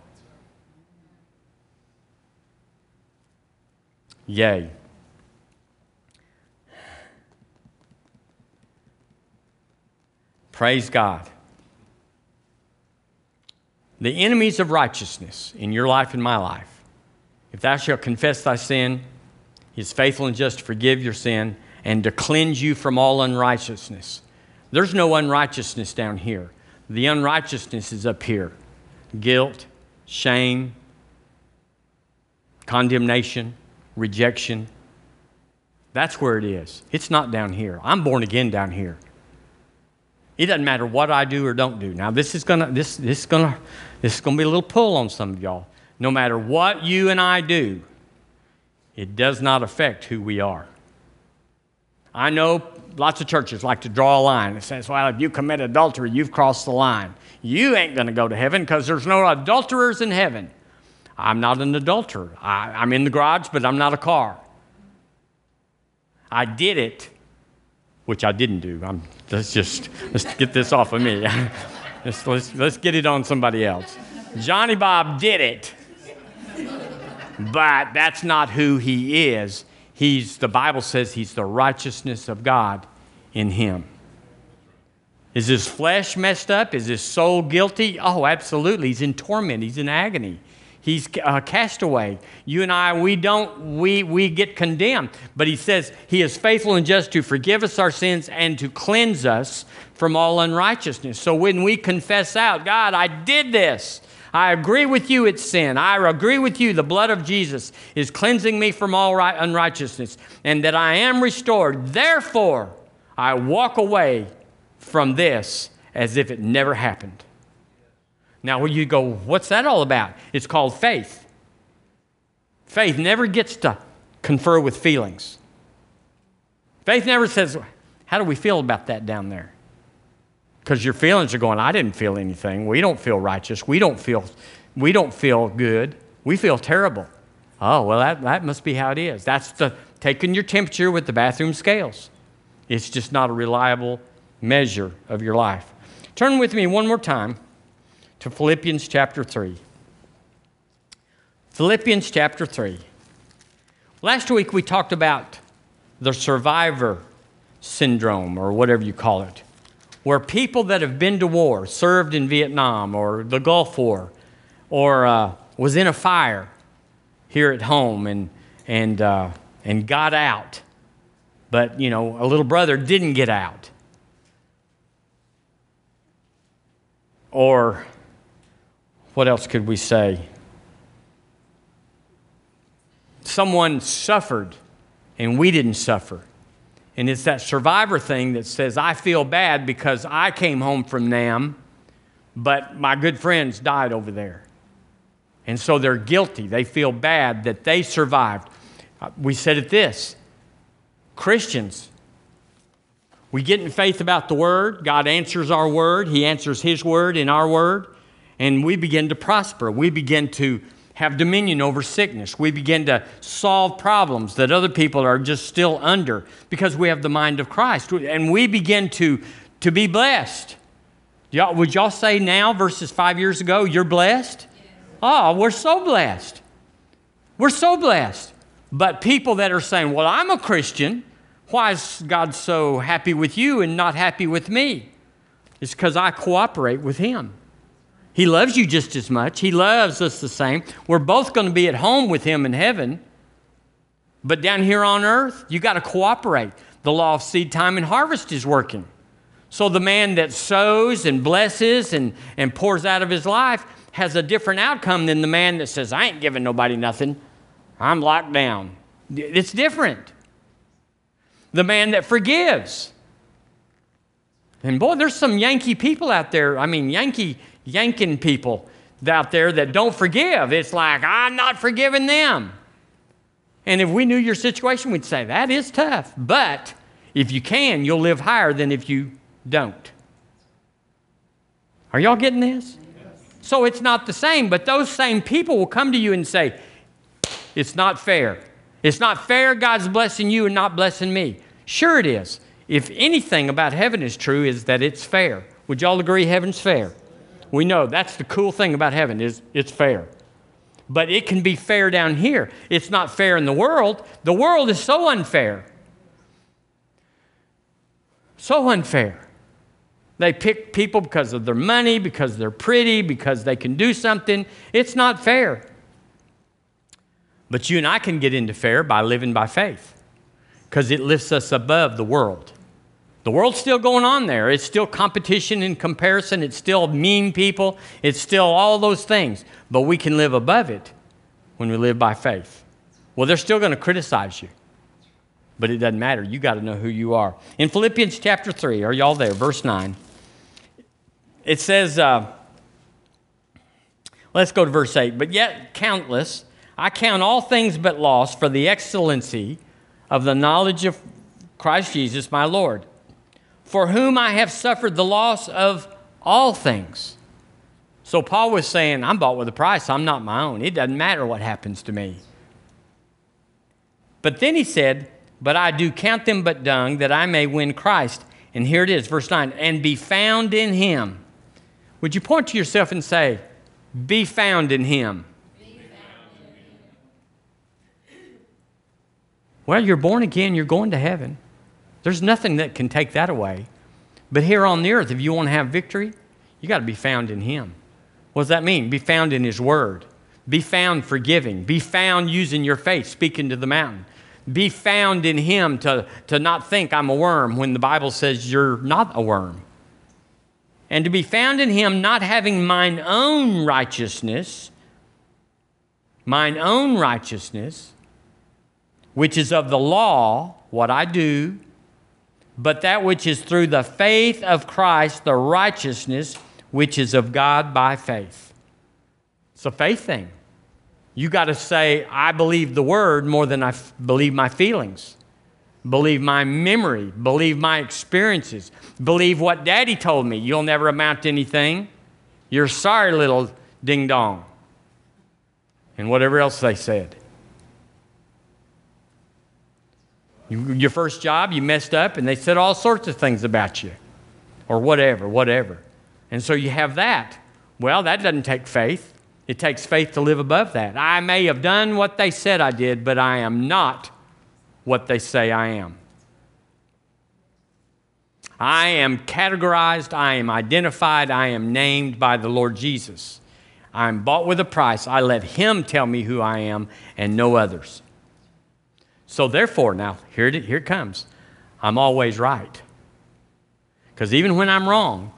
Yay. Praise God. The enemies of righteousness in your life and my life. If thou shalt confess thy sin, he is faithful and just to forgive your sin and to cleanse you from all unrighteousness. There's no unrighteousness down here. The unrighteousness is up here. Guilt, shame, condemnation, rejection. That's where it is. It's not down here. I'm born again down here. It doesn't matter what I do or don't do. Now this is gonna this this is gonna this is gonna be a little pull on some of y'all. No matter what you and I do, it does not affect who we are. I know lots of churches like to draw a line. It says, well, if you commit adultery, you've crossed the line. You ain't going to go to heaven because there's no adulterers in heaven. I'm not an adulterer. I, I'm in the garage, but I'm not a car. I did it, which I didn't do. I'm, let's just let's get this off of me. let's, let's, let's get it on somebody else. Johnny Bob did it, but that's not who he is. He's, the Bible says he's the righteousness of God in him. Is his flesh messed up? Is his soul guilty? Oh, absolutely. He's in torment. He's in agony. He's a castaway. You and I, we don't, we, we get condemned. But he says he is faithful and just to forgive us our sins and to cleanse us from all unrighteousness. So when we confess out, God, I did this. I agree with you, it's sin. I agree with you, the blood of Jesus is cleansing me from all right unrighteousness and that I am restored. Therefore, I walk away from this as if it never happened. Now, you go, what's that all about? It's called faith. Faith never gets to confer with feelings. Faith never says, how do we feel about that down there? Because your feelings are going, I didn't feel anything. We don't feel righteous. We don't feel, we don't feel good. We feel terrible. Oh, well, that, that must be how it is. That's the taking your temperature with the bathroom scales. It's just not a reliable measure of your life. Turn with me one more time to Philippians chapter three. Philippians chapter three. Last week we talked about the survivor syndrome, or whatever you call it, where people that have been to war, served in Vietnam or the Gulf War, or uh, was in a fire here at home and and uh, and got out, but you know a little brother didn't get out, or what else could we say? Someone suffered and we didn't suffer. And it's that survivor thing that says, I feel bad because I came home from Nam, but my good friends died over there. And so they're guilty. They feel bad that they survived. We said it this, Christians, we get in faith about the Word. God answers our Word. He answers His Word in our Word. And we begin to prosper. We begin to have dominion over sickness. We begin to solve problems that other people are just still under because we have the mind of Christ. And we begin to, to be blessed. Y'all, would y'all say now versus five years ago, you're blessed? Yes. Oh, we're so blessed. We're so blessed. But people that are saying, well, I'm a Christian. Why is God so happy with you and not happy with me? It's because I cooperate with Him. He loves you just as much. He loves us the same. We're both going to be at home with Him in heaven. But down here on earth, you got to cooperate. The law of seed time and harvest is working. So the man that sows and blesses and, and pours out of his life has a different outcome than the man that says, I ain't giving nobody nothing. I'm locked down. It's different. The man that forgives. And boy, there's some Yankee people out there. I mean, Yankee yanking people out there that don't forgive. It's like, I'm not forgiving them. And if we knew your situation, we'd say, that is tough. But if you can, you'll live higher than if you don't. Are y'all getting this? Yes. So it's not the same, but those same people will come to you and say, it's not fair. It's not fair God's blessing you and not blessing me. Sure it is. If anything about heaven is true, is that it's fair. Would y'all agree heaven's fair? We know that's the cool thing about heaven is it's fair. But it can be fair down here. It's not fair in the world. The world is so unfair. So unfair. They pick people because of their money, because they're pretty, because they can do something. It's not fair. But you and I can get into fair by living by faith because it lifts us above the world. The world's still going on there. It's still competition and comparison. It's still mean people. It's still all those things. But we can live above it when we live by faith. Well, they're still going to criticize you, but it doesn't matter. You got to know who you are. In Philippians chapter three, are y'all there? Verse nine. It says, uh, let's go to verse eight. But yet countless... I count all things but loss for the excellency of the knowledge of Christ Jesus, my Lord, for whom I have suffered the loss of all things. So Paul was saying, I'm bought with a price. I'm not my own. It doesn't matter what happens to me. But then he said, but I do count them but dung that I may win Christ. And here it is, verse nine, and be found in Him. Would you point to yourself and say, be found in Him? Well, you're born again, you're going to heaven. There's nothing that can take that away. But here on the earth, if you want to have victory, you got to be found in Him. What does that mean? Be found in His Word. Be found forgiving. Be found using your faith, speaking to the mountain. Be found in Him to, to not think I'm a worm when the Bible says you're not a worm. And to be found in Him not having mine own righteousness, mine own righteousness, which is of the law, what I do, but that which is through the faith of Christ, the righteousness, which is of God by faith. It's a faith thing. You got to say, I believe the Word more than I f- believe my feelings. Believe my memory. Believe my experiences. Believe what Daddy told me. You'll never amount to anything. You're sorry, little ding-dong. And whatever else they said. You, your first job, you messed up, and they said all sorts of things about you. Or whatever, whatever. And so you have that. Well, that doesn't take faith. It takes faith to live above that. I may have done what they said I did, but I am not what they say I am. I am categorized, I am identified, I am named by the Lord Jesus. I am bought with a price. I let Him tell me who I am and no others. So therefore, now, here it, here it comes. I'm always right. Because even when I'm wrong,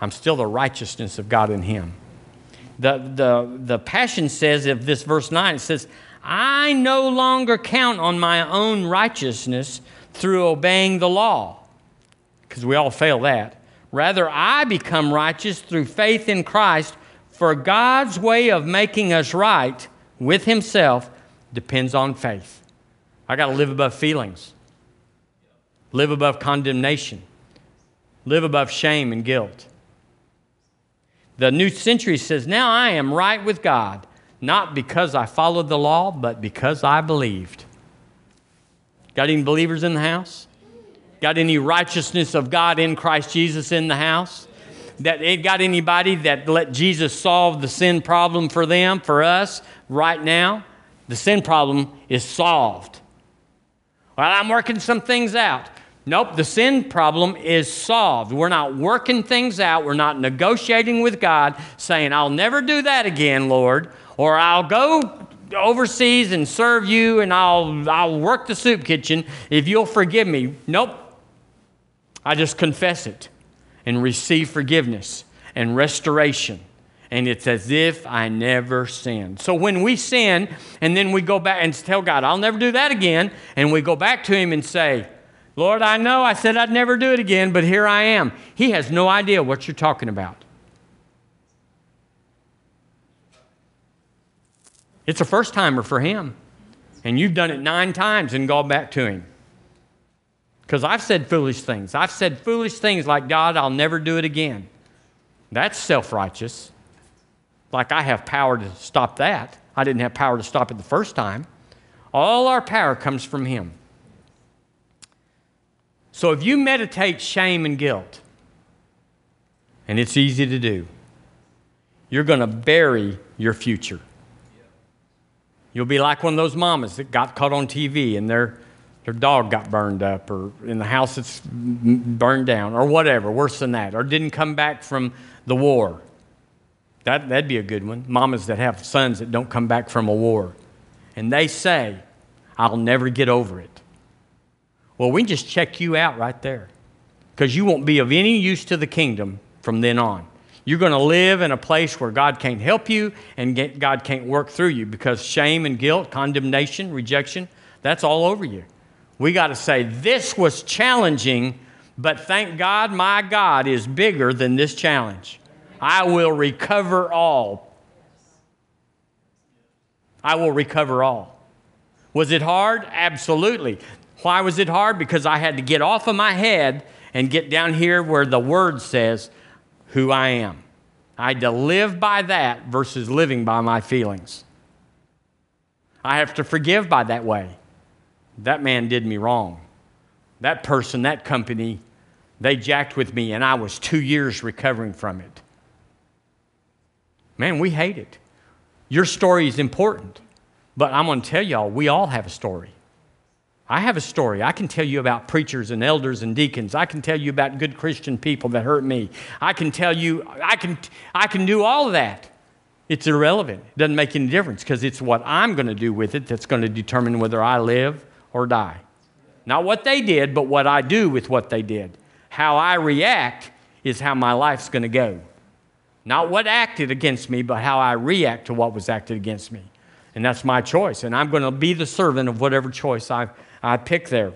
I'm still the righteousness of God in Him. The, the, the Passion says of this verse nine, it says, I no longer count on my own righteousness through obeying the law, because we all fail that. Rather, I become righteous through faith in Christ, for God's way of making us right with Himself depends on faith. I got to live above feelings, live above condemnation, live above shame and guilt. The New Century says, now I am right with God, not because I followed the law, but because I believed. Got any believers in the house? Got any righteousness of God in Christ Jesus in the house? That it got anybody that let Jesus solve the sin problem for them, for us, right now? The sin problem is solved. Well, I'm working some things out. Nope, the sin problem is solved. We're not working things out. We're not negotiating with God, saying, I'll never do that again, Lord, or I'll go overseas and serve you, and I'll, I'll work the soup kitchen if you'll forgive me. Nope. I just confess it and receive forgiveness and restoration, and it's as if I never sinned. So when we sin, and then we go back and tell God, I'll never do that again, and we go back to Him and say, Lord, I know I said I'd never do it again, but here I am. He has no idea what you're talking about. It's a first-timer for Him. And you've done it nine times and gone back to Him. Because I've said foolish things. I've said foolish things like, God, I'll never do it again. That's self-righteous. Like I have power to stop that. I didn't have power to stop it the first time. All our power comes from Him. So if you meditate shame and guilt, and it's easy to do, you're going to bury your future. You'll be like one of those mamas that got caught on T V and their, their dog got burned up, or in the house it's burned down, or whatever, worse than that, or didn't come back from the war. That, that'd be a good one. Mamas that have sons that don't come back from a war. And they say, I'll never get over it. Well, we can just check you out right there, because you won't be of any use to the kingdom from then on. You're going to live in a place where God can't help you and get, God can't work through you, because shame and guilt, condemnation, rejection, that's all over you. We got to say, this was challenging, but thank God my God is bigger than this challenge. I will recover all. I will recover all. Was it hard? Absolutely. Why was it hard? Because I had to get off of my head and get down here where the Word says who I am. I had to live by that versus living by my feelings. I have to forgive by that way. That man did me wrong. That person, that company, they jacked with me, and I was two years recovering from it. Man, we hate it. Your story is important, but I'm going to tell y'all, we all have a story. I have a story. I can tell you about preachers and elders and deacons. I can tell you about good Christian people that hurt me. I can tell you, I can, I can do all of that. It's irrelevant. It doesn't make any difference, because it's what I'm going to do with it that's going to determine whether I live or die. Not what they did, but what I do with what they did. How I react is how my life's going to go. Not what acted against me, but how I react to what was acted against me. And that's my choice. And I'm going to be the servant of whatever choice I've I pick there.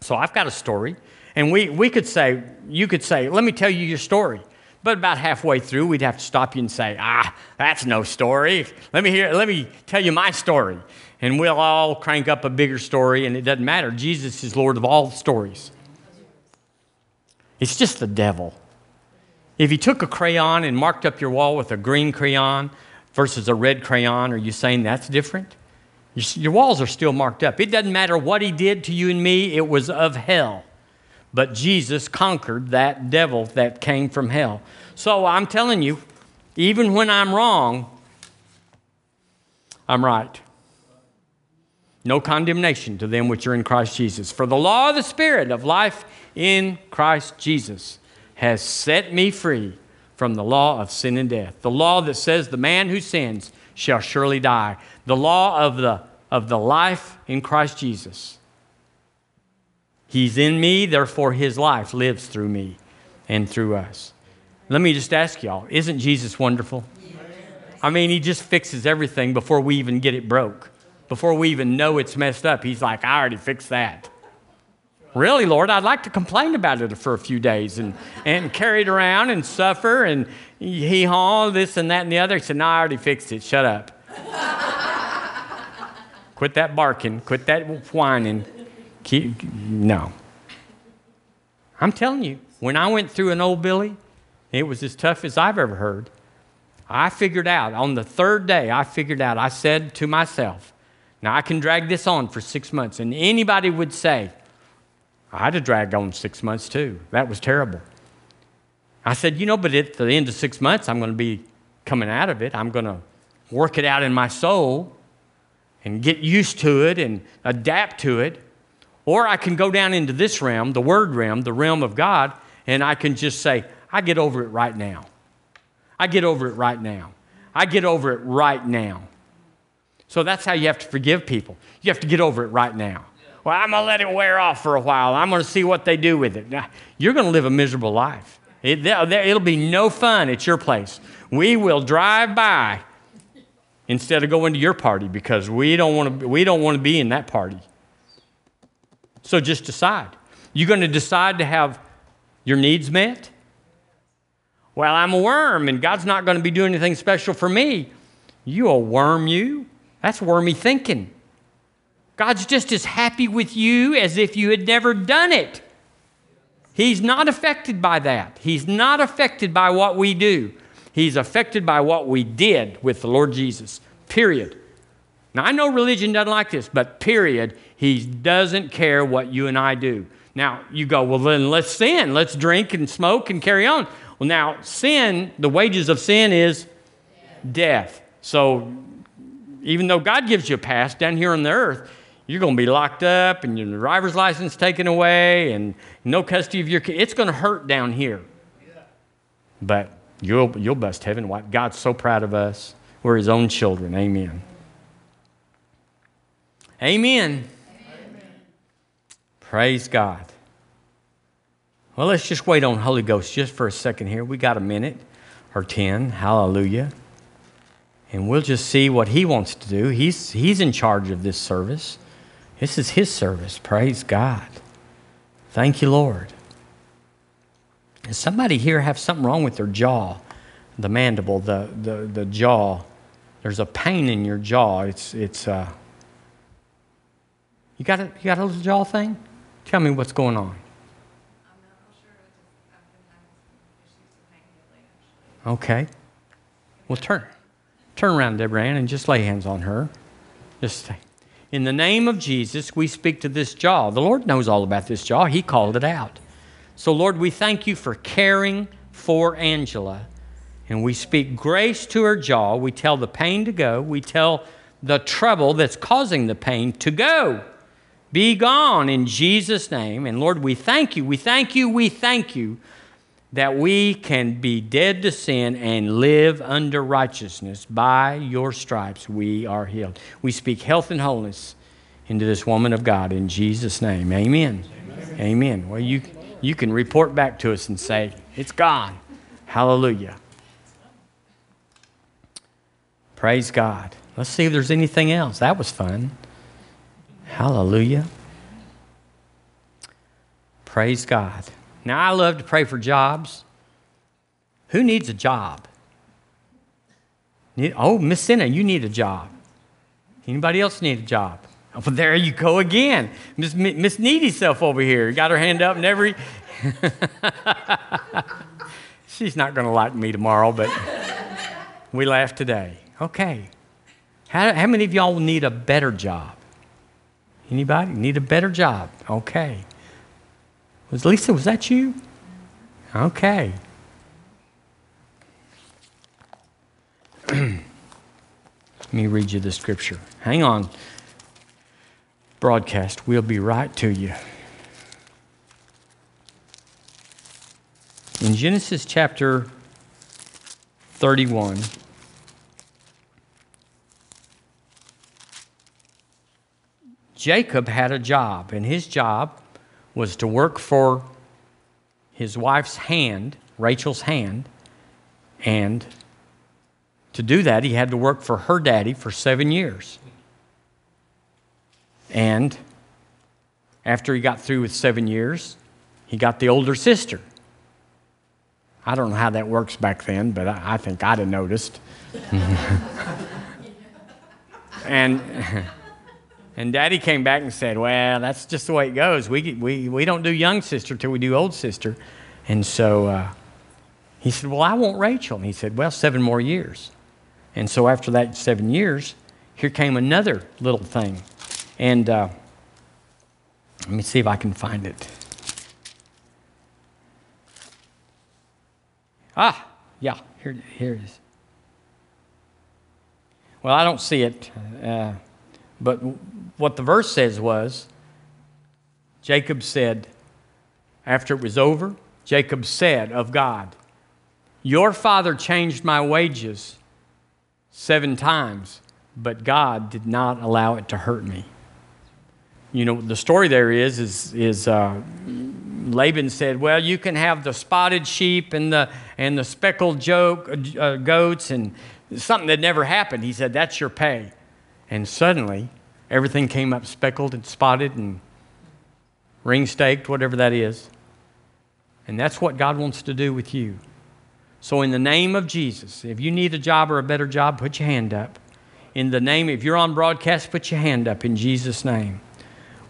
So I've got a story. And we, we could say, you could say, let me tell you your story. But about halfway through, we'd have to stop you and say, ah, that's no story. Let me hear, let me tell you my story. And we'll all crank up a bigger story, and it doesn't matter. Jesus is Lord of all stories. It's just the devil. If he took a crayon and marked up your wall with a green crayon versus a red crayon, are you saying that's different? Your walls are still marked up. It doesn't matter what he did to you and me. It was of hell. But Jesus conquered that devil that came from hell. So I'm telling you, even when I'm wrong, I'm right. No condemnation to them which are in Christ Jesus. For the law of the Spirit of life in Christ Jesus has set me free from the law of sin and death. The law that says the man who sins shall surely die. The law of the, of the life in Christ Jesus. He's in me, therefore his life lives through me and through us. Let me just ask y'all, isn't Jesus wonderful? I mean, he just fixes everything before we even get it broke. Before we even know it's messed up, he's like, I already fixed that. Really, Lord, I'd like to complain about it for a few days and, and carry it around and suffer and hee-haw, this and that and the other. He said, no, I already fixed it. Shut up. Quit that barking. Quit that whining. Keep, no. I'm telling you, when I went through an old Billy, it was as tough as I've ever heard. I figured out, on the third day, I figured out, I said to myself, now, I can drag this on for six months. And anybody would say, I'd have dragged on six months too. That was terrible. I said, you know, but at the end of six months, I'm going to be coming out of it. I'm going to work it out in my soul and get used to it and adapt to it. Or I can go down into this realm, the word realm, the realm of God, and I can just say, I get over it right now. I get over it right now. I get over it right now. So that's how you have to forgive people. You have to get over it right now. Well, I'm going to let it wear off for a while. I'm going to see what they do with it. Now, you're going to live a miserable life. It, it'll be no fun at your place. We will drive by instead of going to your party because we don't want to, we don't want to be in that party. So just decide. You're going to decide to have your needs met? Well, I'm a worm, and God's not going to be doing anything special for me. You a worm, you. That's wormy thinking. God's just as happy with you as if you had never done it. He's not affected by that. He's not affected by what we do. He's affected by what we did with the Lord Jesus, period. Now, I know religion doesn't like this, but period, he doesn't care what you and I do. Now, you go, well, then let's sin. Let's drink and smoke and carry on. Well, now, sin, the wages of sin is death. So, even though God gives you a pass down here on the earth, you're going to be locked up and your driver's license taken away and no custody of your kid. It's going to hurt down here. Yeah. But you'll, you'll bust heaven wide. God's so proud of us. We're his own children. Amen. Amen. Amen. Praise God. Well, let's just wait on Holy Ghost just for a second here. We got a minute or ten. Hallelujah. And we'll just see what he wants to do. He's, he's in charge of this service. This is his service. Praise God. Thank you, Lord. Does somebody here have something wrong with their jaw? The mandible, the the, the jaw. There's a pain in your jaw. It's it's uh you got a you got a little jaw thing? Tell me what's going on. I'm not sure. I've been having issues with pain. Okay. Well, turn. Turn around, Deborah Ann, and just lay hands on her. Just say, in the name of Jesus, we speak to this jaw. The Lord knows all about this jaw. He called it out. So, Lord, we thank you for caring for Angela. And we speak grace to her jaw. We tell the pain to go. We tell the trouble that's causing the pain to go. Be gone in Jesus' name. And, Lord, we thank you, we thank you, we thank you that we can be dead to sin and live under righteousness. By your stripes we are healed. We speak health and wholeness into this woman of God in Jesus' name. Amen. Amen. Amen. Well, you, you can report back to us and say, it's gone. Hallelujah. Praise God. Let's see if there's anything else. That was fun. Hallelujah. Praise God. Now, I love to pray for jobs. Who needs a job? Need, oh, Miss Senna, you need a job. Anybody else need a job? Oh, well, there you go again. Miss, Miss Needy Self over here got her hand up and every... She's not going to like me tomorrow, but we laughed today. Okay. How, how many of y'all need a better job? Anybody need a better job? Okay. Was Lisa, was that you? Okay. Let me read you the scripture. Hang on. Broadcast, we'll be right to you. In Genesis chapter thirty-one, Jacob had a job, and his job was to work for his wife's hand, Rachel's hand, and to do that, he had to work for her daddy for seven years. And after he got through with seven years, he got the older sister. I don't know how that works back then, but I, I think I'd have noticed. and and Daddy came back and said, well, that's just the way it goes. We we we don't do young sister till we do old sister. And so uh, he said, well, I want Rachel. And he said, well, seven more years. And so after that seven years, here came another little thing. And uh, let me see if I can find it. Ah, yeah, here, here it is. Well, I don't see it, uh, but what the verse says was, Jacob said, after it was over, Jacob said of God, your father changed my wages seven times, but God did not allow it to hurt me. You know, the story there is, is, is uh, Laban said, well, you can have the spotted sheep and the and the speckled joke, uh, goats and something that never happened. He said, that's your pay. And suddenly, everything came up speckled and spotted and ring-staked, whatever that is. And that's what God wants to do with you. So in the name of Jesus, if you need a job or a better job, put your hand up. In the name, if you're on broadcast, put your hand up in Jesus' name.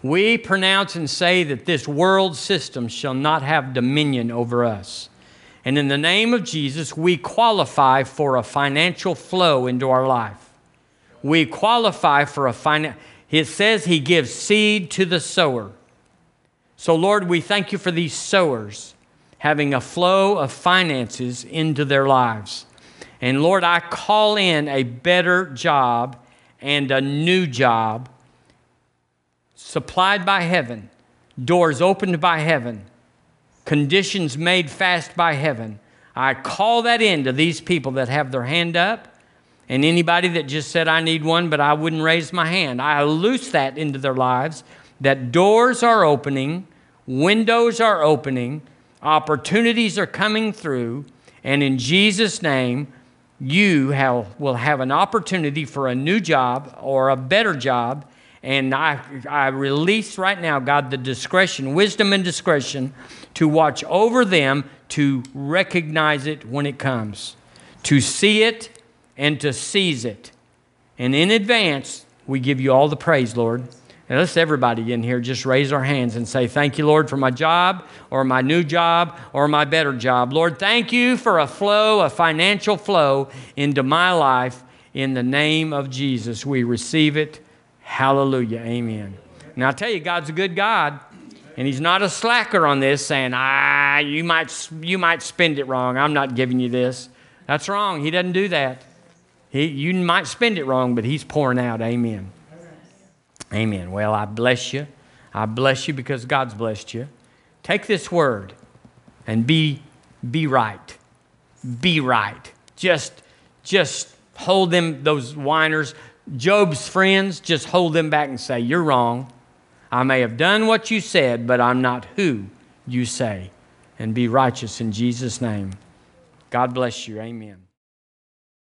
We pronounce and say that this world system shall not have dominion over us. And in the name of Jesus, we qualify for a financial flow into our life. We qualify for a financial... It says he gives seed to the sower. So, Lord, we thank you for these sowers having a flow of finances into their lives. And, Lord, I call in a better job and a new job supplied by heaven, doors opened by heaven, conditions made fast by heaven. I call that into these people that have their hand up, and anybody that just said, I need one, but I wouldn't raise my hand. I loose that into their lives, that doors are opening, windows are opening, opportunities are coming through, and in Jesus' name, you have, will have an opportunity for a new job or a better job. And I, I release right now, God, the discretion, wisdom and discretion to watch over them, to recognize it when it comes, to see it and to seize it. And in advance, we give you all the praise, Lord. And let's everybody in here just raise our hands and say, thank you, Lord, for my job or my new job or my better job. Lord, thank you for a flow, a financial flow into my life. In the name of Jesus, we receive it. Hallelujah. Amen. Now, I tell you, God's a good God, and he's not a slacker on this saying, ah, you might, you might spend it wrong. I'm not giving you this. That's wrong. He doesn't do that. He, you might spend it wrong, but he's pouring out. Amen. Amen. Well, I bless you. I bless you because God's blessed you. Take this word and be, be right. Be right. Just, just hold them, those whiners. Job's friends, just hold them back and say, you're wrong. I may have done what you said, but I'm not who you say. And be righteous in Jesus' name. God bless you. Amen.